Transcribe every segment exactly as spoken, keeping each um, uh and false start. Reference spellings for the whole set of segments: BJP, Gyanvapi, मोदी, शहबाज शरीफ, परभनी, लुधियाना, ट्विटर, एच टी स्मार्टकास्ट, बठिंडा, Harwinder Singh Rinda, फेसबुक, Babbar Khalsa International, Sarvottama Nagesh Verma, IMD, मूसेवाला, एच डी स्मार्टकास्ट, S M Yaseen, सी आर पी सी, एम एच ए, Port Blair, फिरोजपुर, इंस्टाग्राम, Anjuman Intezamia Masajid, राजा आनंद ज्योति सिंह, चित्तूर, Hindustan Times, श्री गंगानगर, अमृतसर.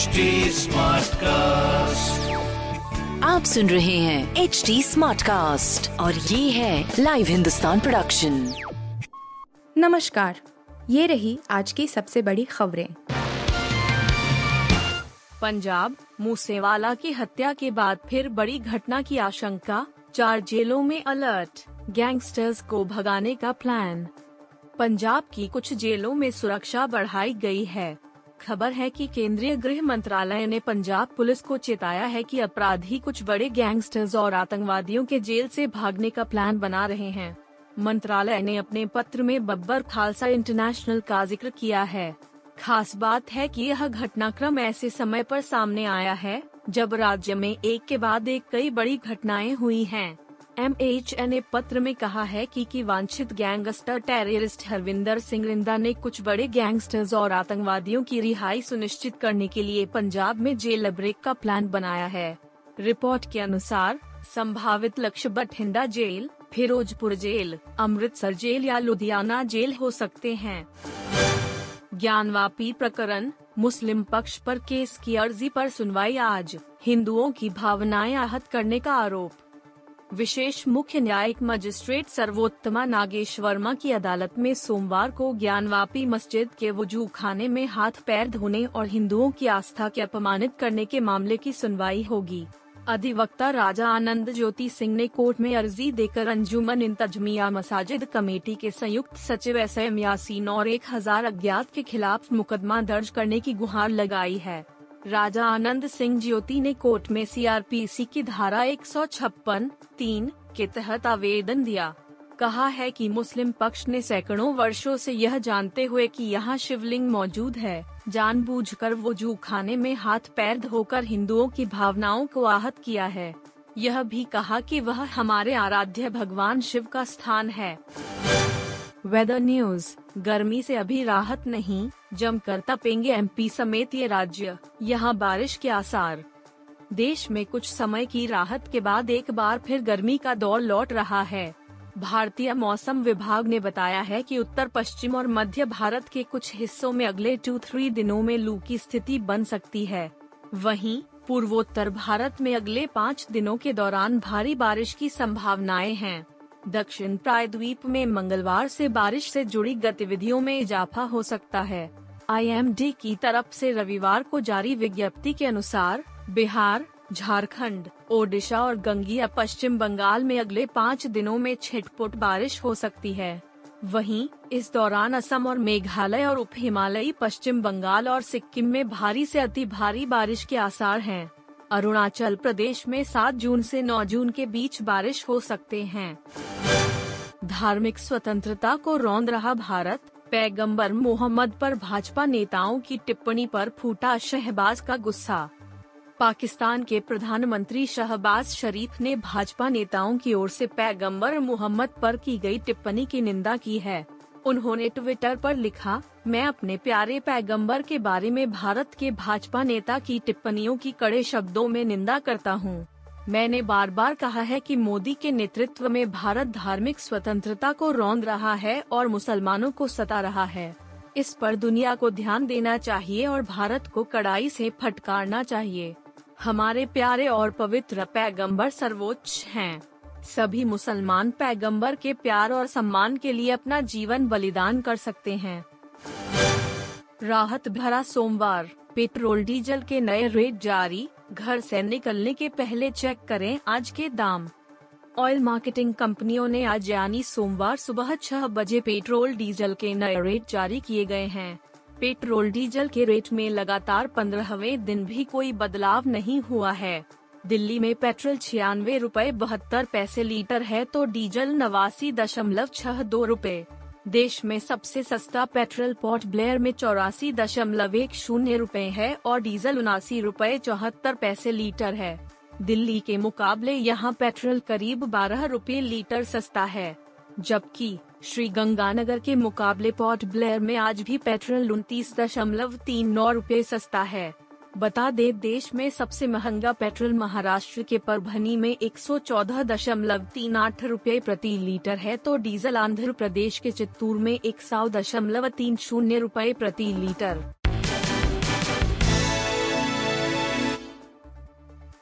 एच डी स्मार्टकास्ट, आप सुन रहे हैं एच डी स्मार्टकास्ट और ये है लाइव हिंदुस्तान प्रोडक्शन। नमस्कार, ये रही आज की सबसे बड़ी खबरें। पंजाब, मूसेवाला की हत्या के बाद फिर बड़ी घटना की आशंका, चार जेलों में अलर्ट, गैंगस्टर्स को भगाने का प्लान। पंजाब की कुछ जेलों में सुरक्षा बढ़ाई गई है। खबर है कि केंद्रीय गृह मंत्रालय ने पंजाब पुलिस को चेताया है कि अपराधी कुछ बड़े गैंगस्टर्स और आतंकवादियों के जेल से भागने का प्लान बना रहे हैं। मंत्रालय ने अपने पत्र में बब्बर खालसा इंटरनेशनल का जिक्र किया है। खास बात है कि यह घटनाक्रम ऐसे समय पर सामने आया है जब राज्य में एक के बाद एक कई बड़ी घटनाएं हुई हैं। एम एच ए ने पत्र में कहा है कि, कि वांछित गैंगस्टर टेररिस्ट हरविंदर सिंह रिंदा ने कुछ बड़े गैंगस्टर्स और आतंकवादियों की रिहाई सुनिश्चित करने के लिए पंजाब में जेल ब्रेक का प्लान बनाया है। रिपोर्ट के अनुसार संभावित लक्ष्य बठिंडा jail, फिरोजपुर jail, अमृतसर jail या लुधियाना जेल हो सकते हैं। ज्ञानवापी प्रकरण, मुस्लिम पक्ष पर केस की अर्जी पर सुनवाई आज, हिंदुओं की भावनाएं आहत करने का आरोप। विशेष मुख्य न्यायिक मजिस्ट्रेट सर्वोत्तमा नागेश वर्मा की अदालत में सोमवार को ज्ञानवापी मस्जिद के वजू खाने में हाथ पैर धोने और हिंदुओं की आस्था के अपमानित करने के मामले की सुनवाई होगी। अधिवक्ता राजा आनंद ज्योति सिंह ने कोर्ट में अर्जी देकर अंजुमन इंतजमिया मसाजिद कमेटी के संयुक्त सचिव एस एम यासीन और एक हजार अज्ञात के खिलाफ मुकदमा दर्ज करने की गुहार लगाई है। राजा आनंद सिंह ज्योति ने कोर्ट में सी आर पी सी की धारा एक सौ छप्पन तीन के तहत आवेदन दिया। कहा है कि मुस्लिम पक्ष ने सैकड़ों वर्षों से यह जानते हुए कि यहाँ शिवलिंग मौजूद है, जानबूझकर वजू खाने में हाथ पैर धोकर हिंदुओं की भावनाओं को आहत किया है। यह भी कहा कि वह हमारे आराध्य भगवान शिव का स्थान है। वेदर न्यूज, गर्मी से अभी राहत नहीं, जमकर तपेंगे एम पी समेत ये राज्य, यहाँ बारिश के आसार। देश में कुछ समय की राहत के बाद एक बार फिर गर्मी का दौर लौट रहा है। भारतीय मौसम विभाग ने बताया है कि उत्तर पश्चिम और मध्य भारत के कुछ हिस्सों में अगले टू थ्री दिनों में लू की स्थिति बन सकती है। वहीं पूर्वोत्तर भारत में अगले पाँच दिनों के दौरान भारी बारिश की संभावनाएं हैं। दक्षिण प्रायद्वीप में मंगलवार से बारिश से जुड़ी गतिविधियों में इजाफा हो सकता है। आई एम डी की तरफ से रविवार को जारी विज्ञप्ति के अनुसार बिहार, झारखंड, ओडिशा और गंगीय पश्चिम बंगाल में अगले पाँच दिनों में छिटपुट बारिश हो सकती है। वहीं इस दौरान असम और मेघालय और उप हिमालयी पश्चिम बंगाल और सिक्किम में भारी से अति भारी बारिश के आसार हैं। अरुणाचल प्रदेश में सात जून से नौ जून के बीच बारिश हो सकते हैं। धार्मिक स्वतंत्रता को रौंद रहा भारत, पैगंबर मोहम्मद पर भाजपा नेताओं की टिप्पणी पर फूटा शहबाज का गुस्सा। पाकिस्तान के प्रधानमंत्री शहबाज शरीफ ने भाजपा नेताओं की ओर से पैगंबर मोहम्मद पर की गई टिप्पणी की निंदा की है। उन्होंने ट्विटर पर लिखा, मैं अपने प्यारे पैगंबर के बारे में भारत के भाजपा नेता की टिप्पणियों की कड़े शब्दों में निंदा करता हूं। मैंने बार बार कहा है कि मोदी के नेतृत्व में भारत धार्मिक स्वतंत्रता को रौंद रहा है और मुसलमानों को सता रहा है। इस पर दुनिया को ध्यान देना चाहिए और भारत को कड़ाई से फटकारना चाहिए। हमारे प्यारे और पवित्र पैगंबर सर्वोच्च हैं। सभी मुसलमान पैगंबर के प्यार और सम्मान के लिए अपना जीवन बलिदान कर सकते हैं। राहत भरा सोमवार, पेट्रोल डीजल के नए रेट जारी, घर से निकलने के पहले चेक करें आज के दाम। ऑयल मार्केटिंग कंपनियों ने आज यानी सोमवार सुबह छह बजे पेट्रोल डीजल के नए रेट जारी किए गए हैं। पेट्रोल डीजल के रेट में लगातार पंद्रहवें दिन भी कोई बदलाव नहीं हुआ है। दिल्ली में पेट्रोल छियानवे रूपए बहत्तर पैसे लीटर है तो डीजल नवासी दशमलव छह दो रूपए। देश में सबसे सस्ता पेट्रोल पोर्ट ब्लेयर में चौरासी दशमलव एक शून्य रूपए है और डीजल उनासी रूपए चौहत्तर पैसे लीटर है। दिल्ली के मुकाबले यहाँ पेट्रोल करीब बारह रूपए लीटर सस्ता है, जबकि श्री गंगानगर के मुकाबले पोर्ट ब्लेयर में आज भी पेट्रोल उनतीस दशमलव तीन नौ रूपए सस्ता है। बता दें, देश में सबसे महंगा पेट्रोल महाराष्ट्र के परभनी में एक सौ चौदह दशमलव तीन आठ रूपए प्रति लीटर है तो डीजल आंध्र प्रदेश के चित्तूर में एक सौ दशमलव तीन शून्य रूपए प्रति लीटर।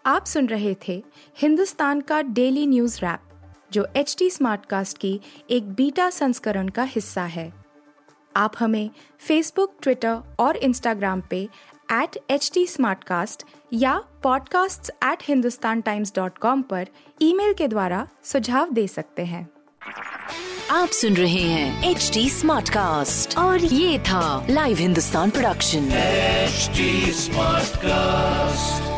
आप सुन रहे थे हिंदुस्तान का डेली न्यूज रैप, जो एच डी स्मार्टकास्ट की एक बीटा संस्करण का हिस्सा है। आप हमें फेसबुक, ट्विटर और इंस्टाग्राम पे एट एच टी स्मार्टकास्ट या podcast at Hindustan Times dot com पर ईमेल के द्वारा सुझाव दे सकते हैं। आप सुन रहे हैं एच टी स्मार्टकास्ट और ये था live Hindustan production एच टी स्मार्टकास्ट।